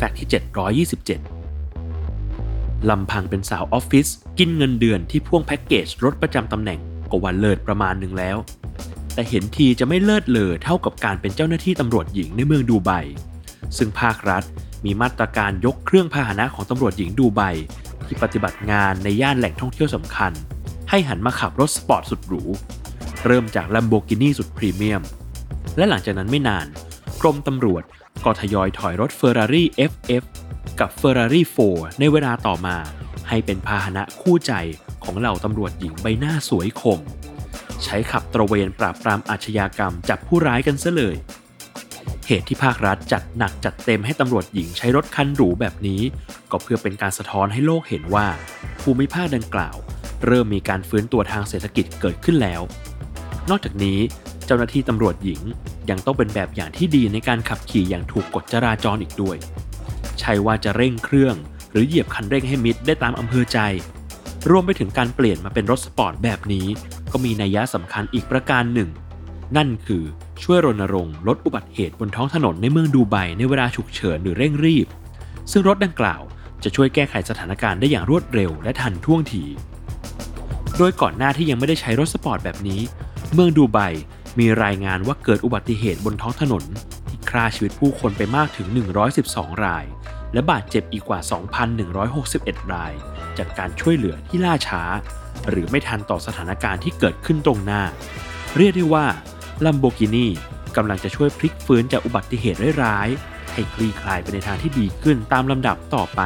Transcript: แฟกต์ที่727ลำพังเป็นสาวออฟฟิศกินเงินเดือนที่พ่วงแพ็กเกจรถประจำตำแหน่งก็ว่าเลิศประมาณหนึ่งแล้วแต่เห็นทีจะไม่เลิศเลอเท่ากับการเป็นเจ้าหน้าที่ตำรวจหญิงในเมืองดูไบซึ่งภาครัฐมีมาตรการยกเครื่องพาหนะของตำรวจหญิงดูไบที่ปฏิบัติงานในย่านแหล่งท่องเที่ยวสำคัญให้หันมาขับรถสปอร์ตสุดหรูเริ่มจาก Lamborghini สุดพรีเมียมและหลังจากนั้นไม่นานกรมตำรวจก็ทยอยถอยรถ Ferrari FF กับ Ferrari 4ในเวลาต่อมาให้เป็นพาหนะคู่ใจของเหล่าตำรวจหญิงใบหน้าสวยคมใช้ขับตระเวนปราบปรามอาชญากรรมจับผู้ร้ายกันซะเลยเหตุที่ภาครัฐจัดหนักจัดเต็มให้ตำรวจหญิงใช้รถคันหรูแบบนี้ก็เพื่อเป็นการสะท้อนให้โลกเห็นว่าภูมิภาคดังกล่าวเริ่มมีการฟื้นตัวทางเศรษฐกิจเกิดขึ้นแล้วนอกจากนี้เจ้าหน้าที่ตำรวจหญิงยังต้องเป็นแบบอย่างที่ดีในการขับขี่อย่างถูกกฎจราจรอีกด้วยใช่ว่าจะเร่งเครื่องหรือเหยียบคันเร่งให้มิดได้ตามอำเภอใจรวมไปถึงการเปลี่ยนมาเป็นรถสปอร์ตแบบนี้ก็มีนัยยะสำคัญอีกประการหนึ่งนั่นคือช่วยรณรงค์ลดอุบัติเหตุบนท้องถนนในเมืองดูไบในเวลาฉุกเฉินหรือเร่งรีบซึ่งรถดังกล่าวจะช่วยแก้ไขสถานการณ์ได้อย่างรวดเร็วและทันท่วงทีโดยก่อนหน้าที่ยังไม่ได้ใช้รถสปอร์ตแบบนี้เมืองดูไบมีรายงานว่าเกิดอุบัติเหตุบนท้องถนนที่ฆ่าชีวิตผู้คนไปมากถึง112รายและบาดเจ็บอีกกว่า 2,161 รายจากการช่วยเหลือที่ล่าช้าหรือไม่ทันต่อสถานการณ์ที่เกิดขึ้นตรงหน้าเรียกได้ว่า Lamborghini กำลังจะช่วยพลิกฟื้นจากอุบัติเหตุร้ายให้คลี่คลายไปในทางที่ดีขึ้นตามลำดับต่อไป